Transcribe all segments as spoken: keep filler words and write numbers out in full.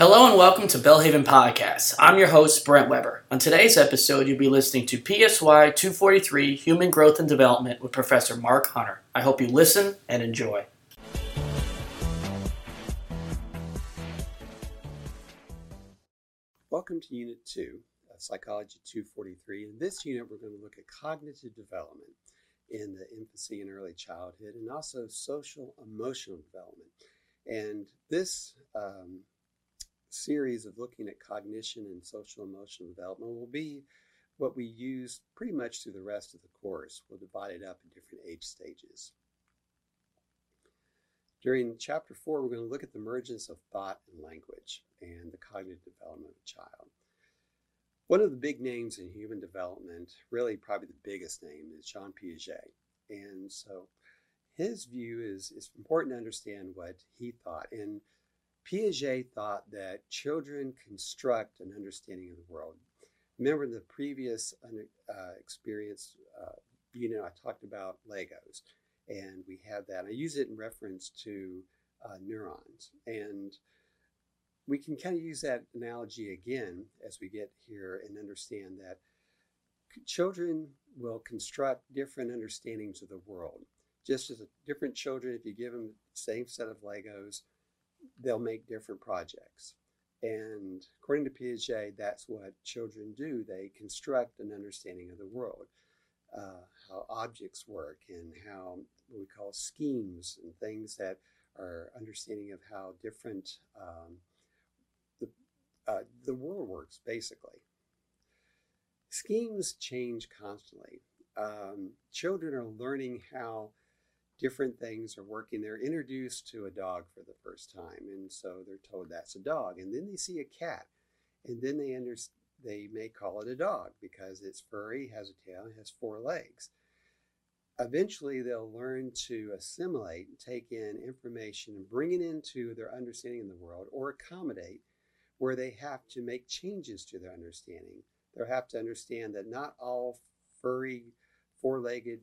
Hello and welcome to Bellhaven Podcast. I'm your host, Brent Weber. On today's episode, you'll be listening to P S Y two forty-three, Human Growth and Development with Professor Mark Hunter. I hope you listen and enjoy. Welcome to Unit two of Psychology two forty-three. In this unit, we're going to look at cognitive development in the infancy and early childhood, and also social emotional development. And this um, series of looking at cognition and social emotional development will be what we use pretty much through the rest of the course. We'll divide it up in different age stages. During chapter four, we're going to look at the emergence of thought and language and the cognitive development of a child. One of the big names in human development, really probably the biggest name, is Jean Piaget. And so his view is it's important to understand what he thought. And Piaget thought that children construct an understanding of the world. Remember in the previous uh, experience, uh, you know, I talked about Legos, and we have that. I use it in reference to uh, neurons, and we can kind of use that analogy again as we get here and understand that children will construct different understandings of the world. Just as different children, if you give them the same set of Legos, they'll make different projects. And according to Piaget, that's what children do. They construct an understanding of the world, uh, how objects work and how what we call schemes and things that are understanding of how different um, the, uh, the world works, basically. Schemes change constantly. Um, children are learning how different things are working. They're introduced to a dog for the first time, and so they're told that's a dog. And then they see a cat, and then they under, they may call it a dog because it's furry, has a tail, and has four legs. Eventually, they'll learn to assimilate and take in information and bring it into their understanding of the world, or accommodate where they have to make changes to their understanding. They'll have to understand that not all furry, four-legged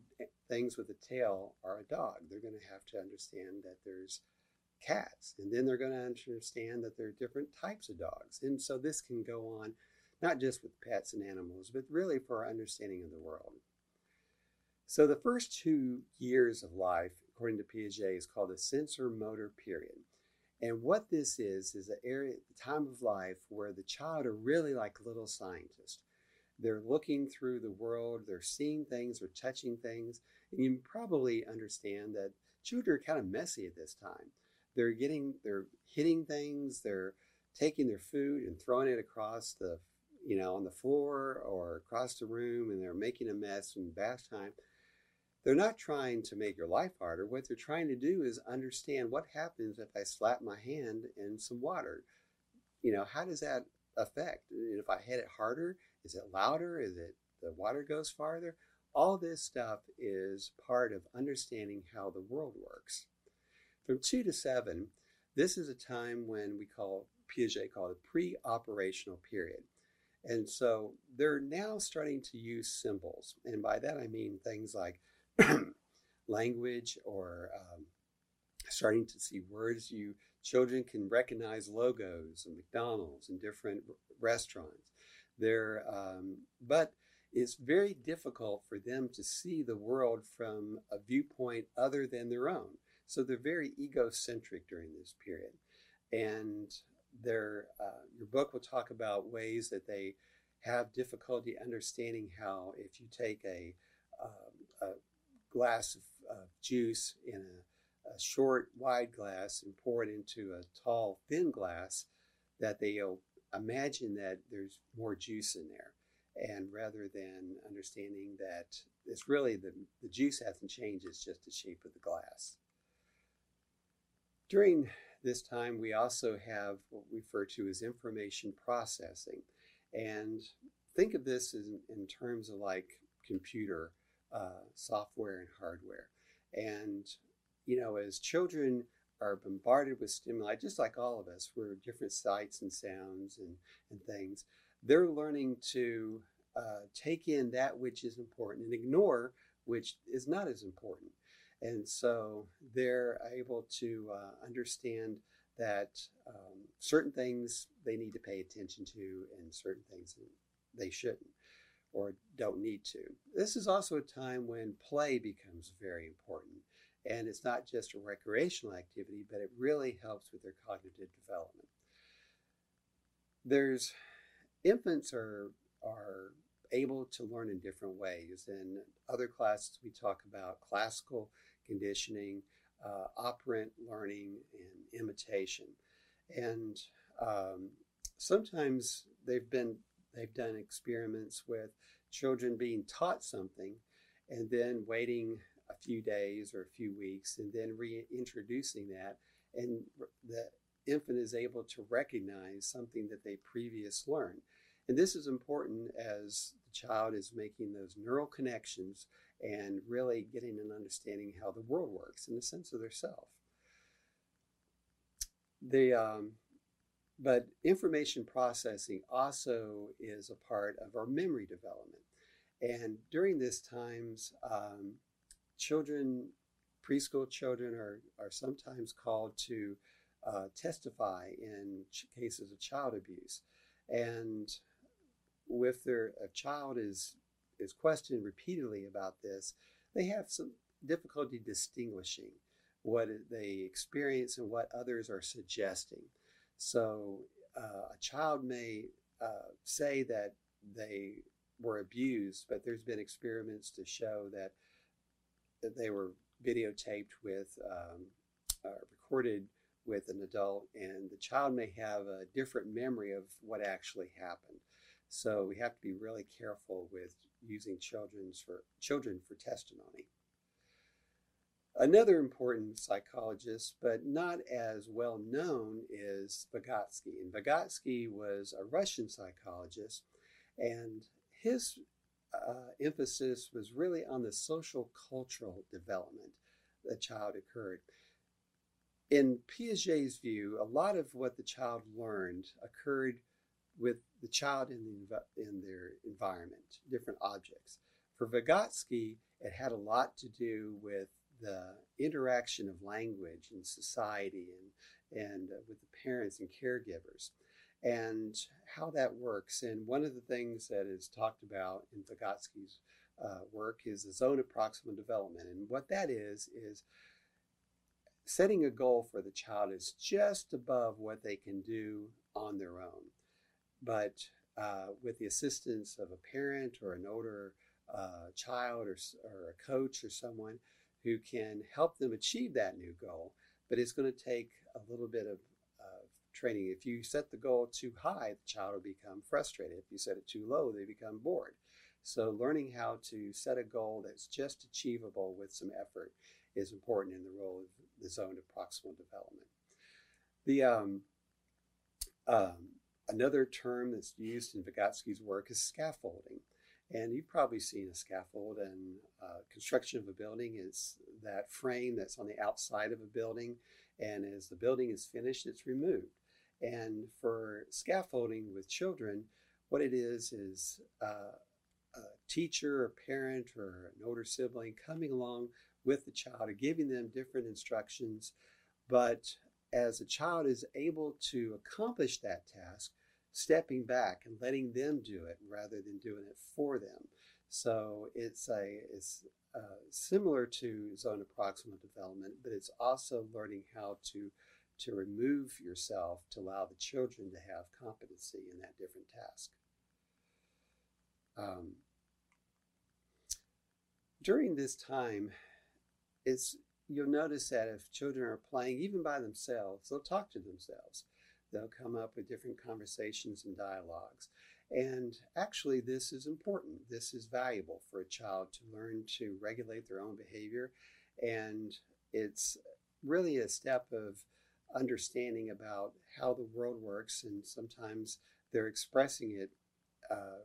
things with a tail are a dog. They're going to have to understand that there's cats, and then they're going to understand that there are different types of dogs. And so this can go on, not just with pets and animals, but really for our understanding of the world. So the first two years of life, according to Piaget, is called the sensor-motor period. And what this is, is the area, the time of life where the child are really like little scientists. They're looking through the world, they're seeing things, they're touching things. And you probably understand that children are kind of messy at this time. They're getting, they're hitting things, they're taking their food and throwing it across the, you know, on the floor or across the room, and they're making a mess in bath time. They're not trying to make your life harder. What they're trying to do is understand what happens if I slap my hand in some water. You know, how does that affect? If I hit it harder, is it louder? Is it the water goes farther? All this stuff is part of understanding how the world works. From two to seven, this is a time when we call, Piaget called it pre-operational period. And so they're now starting to use symbols. And by that, I mean things like language or um, starting to see words. You children can recognize logos and McDonald's and different restaurants. There, um, but it's very difficult for them to see the world from a viewpoint other than their own. So they're very egocentric during this period. And their uh, your book will talk about ways that they have difficulty understanding how if you take a, um, a glass of uh, juice in a, a short, wide glass and pour it into a tall, thin glass, that they'll imagine that there's more juice in there, and rather than understanding that it's really the, the juice hasn't changed, it's just the shape of the glass. During this time, we also have what we refer to as information processing. And think of this in, in terms of like computer uh, software and hardware. And, you know, as children are bombarded with stimuli, just like all of us, we're different sights and sounds and, and things. They're learning to uh, take in that which is important and ignore which is not as important. And so they're able to uh, understand that um, certain things they need to pay attention to and certain things they shouldn't or don't need to. This is also a time when play becomes very important. And it's not just a recreational activity, but it really helps with their cognitive development. There's infants are, are able to learn in different ways. In other classes, we talk about classical conditioning, uh, operant learning, and imitation. And um, sometimes they've been they've done experiments with children being taught something and then waiting a few days or a few weeks and then reintroducing that, and the infant is able to recognize something that they previously learned. And this is important as the child is making those neural connections and really getting an understanding how the world works in the sense of their self. The, um, but information processing also is a part of our memory development. And during this times, um, children, preschool children are, are sometimes called to uh, testify in ch- cases of child abuse. And if their a child is, is questioned repeatedly about this, they have some difficulty distinguishing what they experience and what others are suggesting. So uh, a child may uh, say that they were abused, but there's been experiments to show that that they were videotaped with, um, uh, recorded with an adult, and the child may have a different memory of what actually happened. So we have to be really careful with using children's for, children for testimony. Another important psychologist, but not as well known, is Vygotsky. And Vygotsky was a Russian psychologist, and his Uh, emphasis was really on the social cultural development the child occurred. In Piaget's view, a lot of what the child learned occurred with the child in, the, in their environment, different objects. For Vygotsky, it had a lot to do with the interaction of language and society and, and uh, with the parents and caregivers, and how that works. And one of the things that is talked about in Vygotsky's uh, work is the zone of proximal development. And what that is, is setting a goal for the child is just above what they can do on their own. But uh, with the assistance of a parent or an older uh, child or, or a coach or someone who can help them achieve that new goal, but it's going to take a little bit of training. If you set the goal too high, the child will become frustrated. If you set it too low, they become bored. So learning how to set a goal that's just achievable with some effort is important in the role of the zone of proximal development. The um, um, another term that's used in Vygotsky's work is scaffolding. And you've probably seen a scaffold in uh, construction of a building. It's that frame that's on the outside of a building, and as the building is finished, it's removed. And for scaffolding with children, what it is is uh, a teacher, a parent, or an older sibling coming along with the child and giving them different instructions. But as the child is able to accomplish that task, stepping back and letting them do it rather than doing it for them. So it's a it's uh, similar to zone of proximal development, but it's also learning how to to remove yourself to allow the children to have competency in that different task. Um, during this time, it's you'll notice that if children are playing, even by themselves, they'll talk to themselves. They'll come up with different conversations and dialogues. And actually, this is important. This is valuable for a child to learn to regulate their own behavior. And it's really a step of understanding about how the world works, and sometimes they're expressing it uh,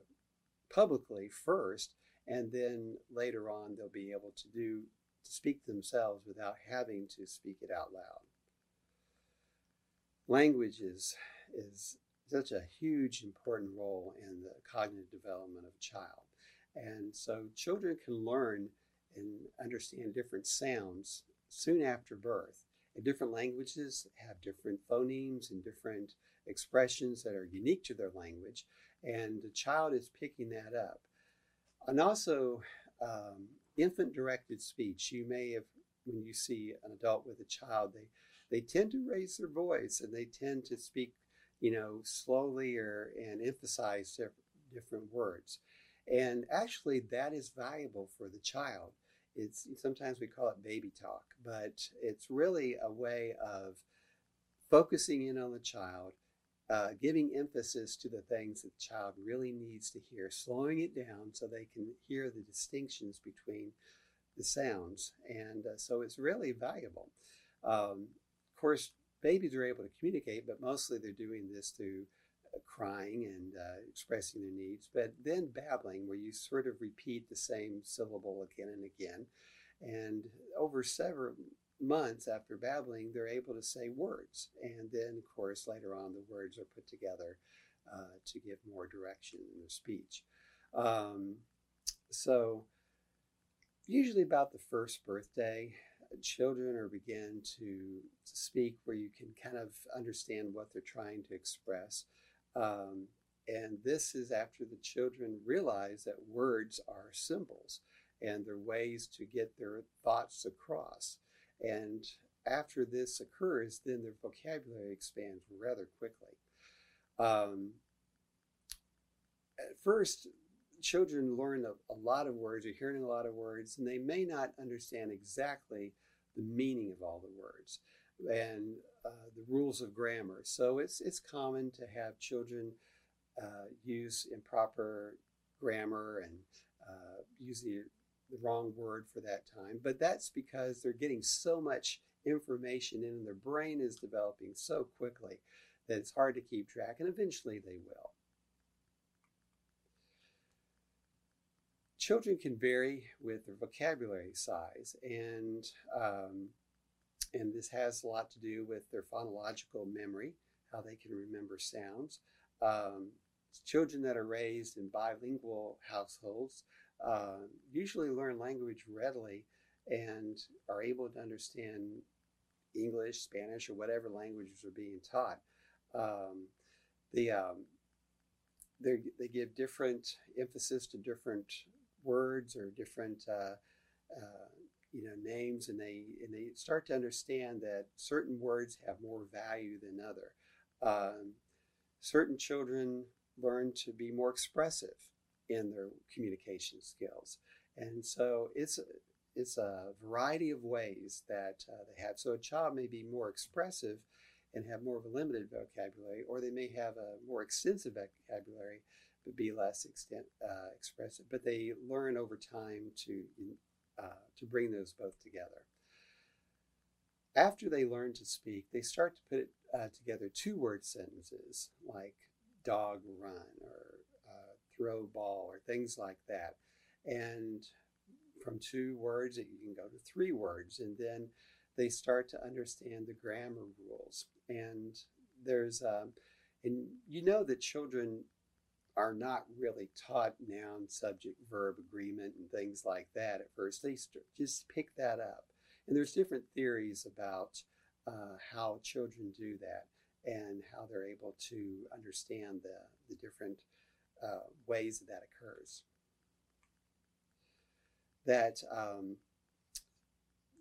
publicly first, and then later on they'll be able to do to speak themselves without having to speak it out loud. Language is, is such a huge important role in the cognitive development of a child. And so children can learn and understand different sounds soon after birth. And different languages have different phonemes and different expressions that are unique to their language. And the child is picking that up. And also, um, infant-directed speech. You may have, when you see an adult with a child, they, they tend to raise their voice and they tend to speak, you know, slowly or and emphasize diff- different words. And actually, that is valuable for the child. It's sometimes we call it baby talk, but it's really a way of focusing in on the child, uh, giving emphasis to the things that the child really needs to hear, slowing it down so they can hear the distinctions between the sounds. And uh, so it's really valuable. Um, of course, babies are able to communicate, but mostly they're doing this through uh, crying and uh, expressing their needs, but then babbling, where you sort of repeat the same syllable again and again. And over several months after babbling, they're able to say words. And then, of course, later on, the words are put together uh, to give more direction in their speech. Um, so usually about the first birthday, children are begin to speak where you can kind of understand what they're trying to express. Um, and this is after the children realize that words are symbols and they're ways to get their thoughts across. And after this occurs, then their vocabulary expands rather quickly. Um, at first, children learn a, a lot of words, are hearing a lot of words, and they may not understand exactly the meaning of all the words and uh, the rules of grammar. So it's it's common to have children uh, use improper grammar and uh, use the the wrong word for that time, but that's because they're getting so much information in and their brain is developing so quickly that it's hard to keep track, and eventually they will. Children can vary with their vocabulary size, and um, and this has a lot to do with their phonological memory, how they can remember sounds. Um, children that are raised in bilingual households Uh, usually learn language readily and are able to understand English, Spanish, or whatever languages are being taught. Um, the um, they give different emphasis to different words or different uh, uh, you know names, and they and they start to understand that certain words have more value than other. Um, certain children learn to be more expressive in their communication skills. And so it's, it's a variety of ways that uh, they have. So a child may be more expressive and have more of a limited vocabulary, or they may have a more extensive vocabulary but be less extent, uh, expressive. But they learn over time to, uh, to bring those both together. After they learn to speak, they start to put it, uh, together two-word sentences like dog, run, or throw ball, or things like that. And from two words, you can go to three words, and then they start to understand the grammar rules. And there's, um, and you know that children are not really taught noun, subject, verb, agreement, and things like that at first. They st- just pick that up. And there's different theories about uh, how children do that and how they're able to understand the, the different Uh, ways that, that occurs. That um,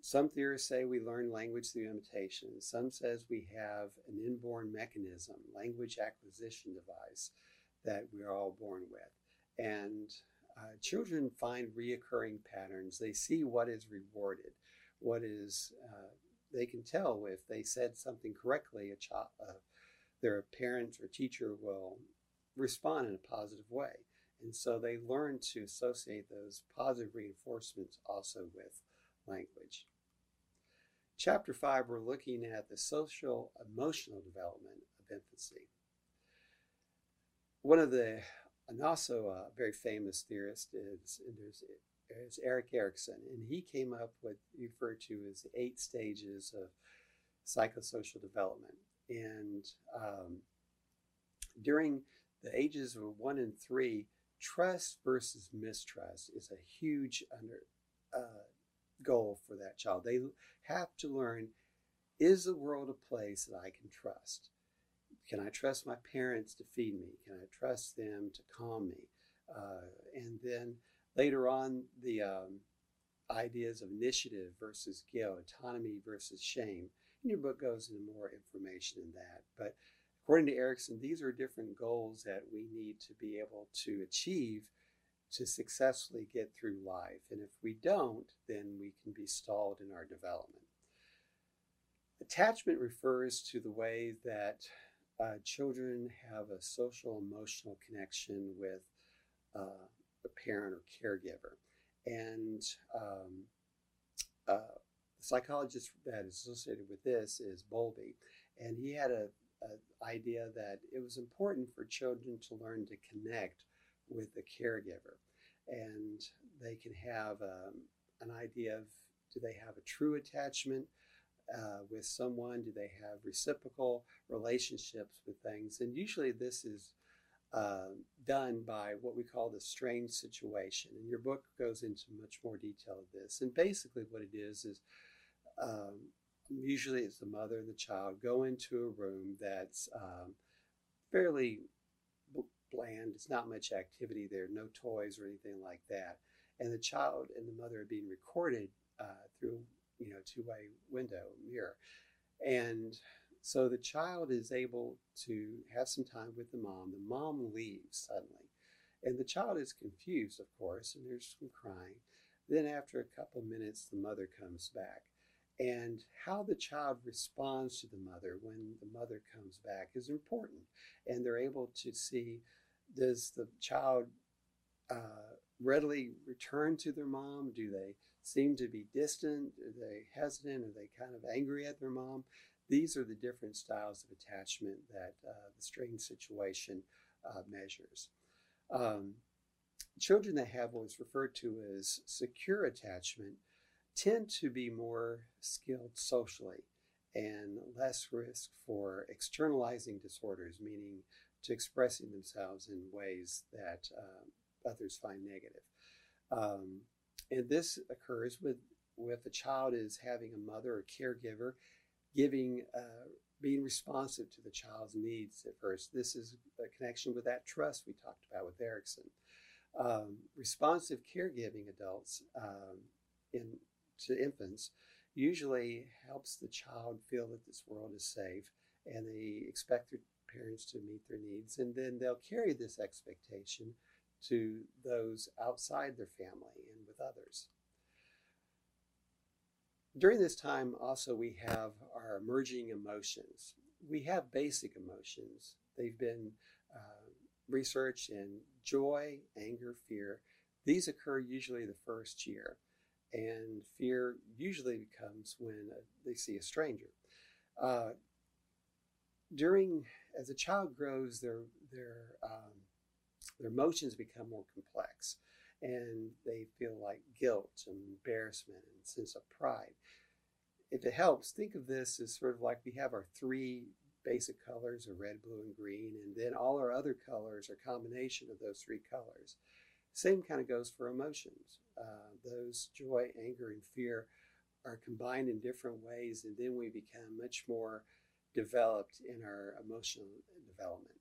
some theorists say we learn language through imitation. Some says we have an inborn mechanism, language acquisition device, that we're all born with. And uh, children find reoccurring patterns. They see what is rewarded, what is, uh, they can tell if they said something correctly, a child, uh, their parent or teacher will respond in a positive way. And so they learn to associate those positive reinforcements also with language. Chapter five, we're looking at the social emotional development of infancy. One of the, and also a very famous theorist is, is Eric Erickson, and he came up with what he referred to as the eight stages of psychosocial development. And um, during the ages of one and three, trust versus mistrust is a huge under, uh, goal for that child. They have to learn, Is the world a place that I can trust? Can I trust my parents to feed me? Can I trust them to calm me? Uh, and then later on, the um, ideas of initiative versus guilt, autonomy versus shame. And your book goes into more information in that. But according to Erickson, these are different goals that we need to be able to achieve to successfully get through life. And if we don't, then we can be stalled in our development. Attachment refers to the way that uh, children have a social emotional connection with uh, a parent or caregiver. And um, uh, the psychologist that is associated with this is Bowlby. And he had a, a idea that it was important for children to learn to connect with the caregiver. And they can have um, an idea of, do they have a true attachment uh, with someone? Do they have reciprocal relationships with things? And usually this is uh, done by what we call the strained situation. And your book goes into much more detail of this. And basically what it is, is um, usually it's the mother and the child go into a room that's um, fairly bland. It's not much activity there, no toys or anything like that. And the child and the mother are being recorded uh, through, you know, two-way window mirror. And so the child is able to have some time with the mom. The mom leaves suddenly. And the child is confused, of course, and there's some crying. Then after a couple minutes, the mother comes back. And how the child responds to the mother when the mother comes back is important. And they're able to see, does the child uh, readily return to their mom? Do they seem to be distant? Are they hesitant? Are they kind of angry at their mom? These are the different styles of attachment that uh, the strained situation uh, measures. Um, children that have what's referred to as secure attachment tend to be more skilled socially and less risk for externalizing disorders, meaning to expressing themselves in ways that uh, others find negative. Um, and this occurs with with a child is having a mother or caregiver giving, uh, being responsive to the child's needs at first. This is a connection with that trust we talked about with Erickson. Um, responsive caregiving adults um, in to infants usually helps the child feel that this world is safe, and they expect their parents to meet their needs, and then they'll carry this expectation to those outside their family and with others. During this time also we have our emerging emotions. We have basic emotions. They've been uh, researched in joy, anger, fear. These occur usually the first year. And fear usually becomes when they see a stranger. Uh, during, as a child grows, their, their, um, their emotions become more complex, and they feel like guilt and embarrassment and sense of pride. If it helps, think of this as sort of like we have our three basic colors of red, blue, and green, and then all our other colors are a combination of those three colors. Same kind of goes for emotions. Uh, those joy, anger, and fear are combined in different ways, and then we become much more developed in our emotional development.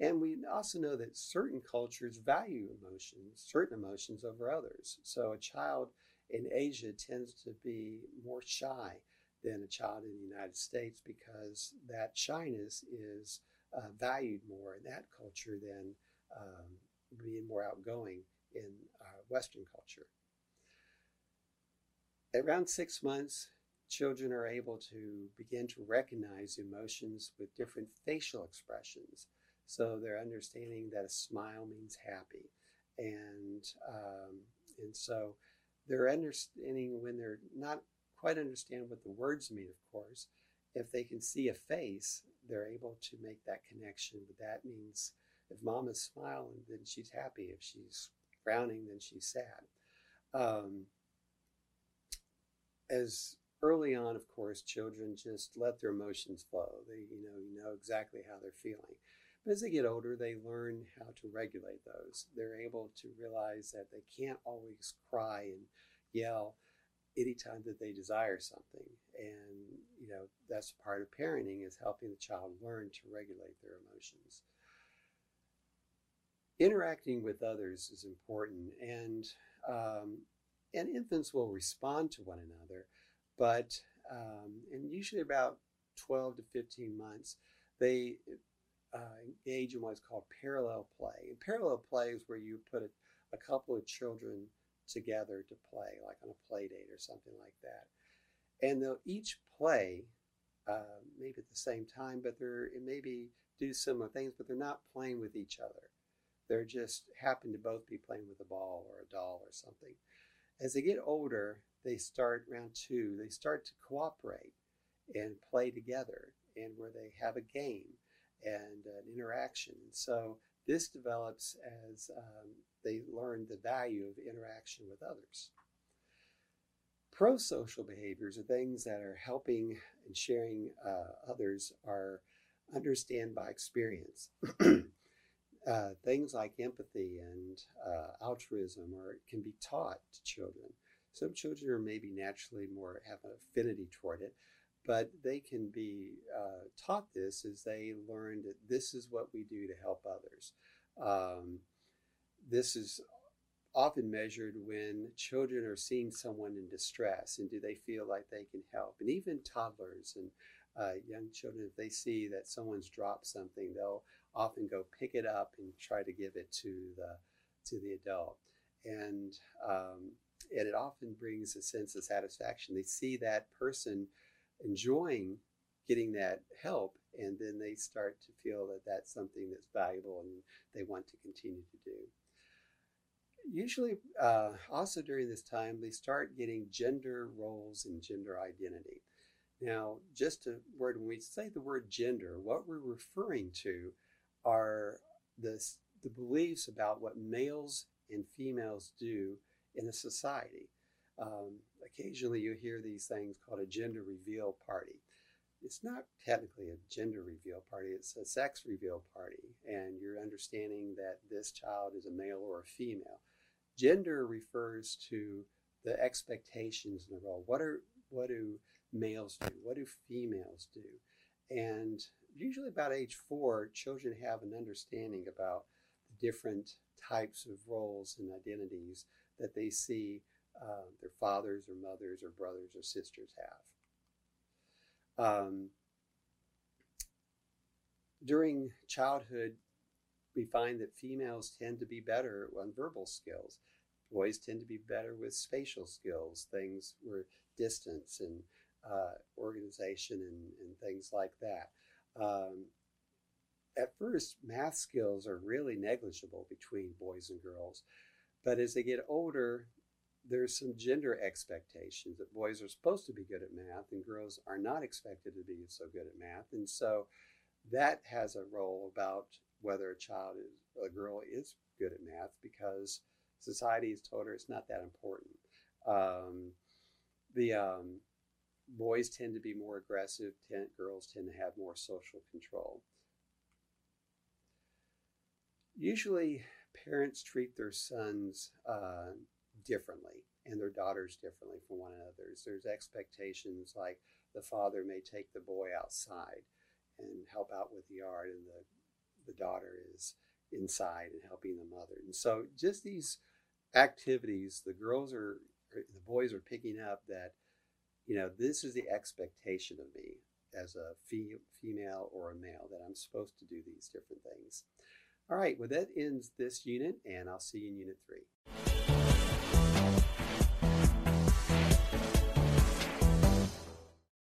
And we also know that certain cultures value emotions, certain emotions over others. So a child in Asia tends to be more shy than a child in the United States because that shyness is uh, valued more in that culture than um, being more outgoing in uh, Western culture. At around six months, children are able to begin to recognize emotions with different facial expressions. So they're understanding that a smile means happy. And, um, and so they're understanding when they're not quite understand what the words mean, of course. If they can see a face, they're able to make that connection. But that means if mom is smiling, then she's happy. If she's frowning, then she's sad. Um, as early on, of course, children just let their emotions flow. They, you know, you know exactly how they're feeling. But as they get older, they learn how to regulate those. They're able to realize that they can't always cry and yell anytime that they desire something. And you know, that's part of parenting, is helping the child learn to regulate their emotions. Interacting with others is important, and um, and infants will respond to one another, but um, and usually about twelve to fifteen months, they uh, engage in what's called parallel play. And parallel play is where you put a, a couple of children together to play, like on a play date or something like that. And they'll each play, uh, maybe at the same time, but they're and maybe do similar things, but they're not playing with each other. They're just happen to both be playing with a ball or a doll or something. As they get older, they start round two, they start to cooperate and play together, and where they have a game and an interaction. And so this develops as um, they learn the value of interaction with others. Pro-social behaviors are things that are helping and sharing uh, others are understand by experience. Uh, things like empathy and uh, altruism are, can be taught to children. Some children are maybe naturally more have an affinity toward it, but they can be uh, taught this as they learn that this is what we do to help others. Um, this is often measured when children are seeing someone in distress, and do they feel like they can help? And even toddlers and uh, young children, if they see that someone's dropped something, they'll often go pick it up and try to give it to the to the adult, and um, and it often brings a sense of satisfaction. They see that person enjoying getting that help, and then they start to feel that that's something that's valuable and they want to continue to do. Usually, uh, also during this time, they start getting gender roles and gender identity. Now, just a word, when we say the word gender, what we're referring to are the, the beliefs about what males and females do in a society. Um, occasionally you hear these things called a gender reveal party. It's not technically a gender reveal party, it's a sex reveal party, and you're understanding that this child is a male or a female. Gender refers to the expectations in the role. What are, what do males do? What do females do? And usually about age four, children have an understanding about the different types of roles and identities that they see uh, their fathers or mothers or brothers or sisters have. Um, during childhood, we find that females tend to be better on verbal skills. Boys tend to be better with spatial skills, things where distance and uh, organization and, and things like that. Um, at first, math skills are really negligible between boys and girls, but as they get older, there's some gender expectations that boys are supposed to be good at math and girls are not expected to be so good at math. And so that has a role about whether a child is, a girl is good at math, because society has told her it's not that important. Um, the, um, Boys tend to be more aggressive, tend, girls tend to have more social control. Usually parents treat their sons uh, differently and their daughters differently from one another. There's expectations like the father may take the boy outside and help out with the yard, and the, the daughter is inside and helping the mother. And so just these activities, the girls are, the boys are picking up that, you know, this is the expectation of me as a fe female or a male, that I'm supposed to do these different things. All right, well, that ends this unit, and I'll see you in unit three.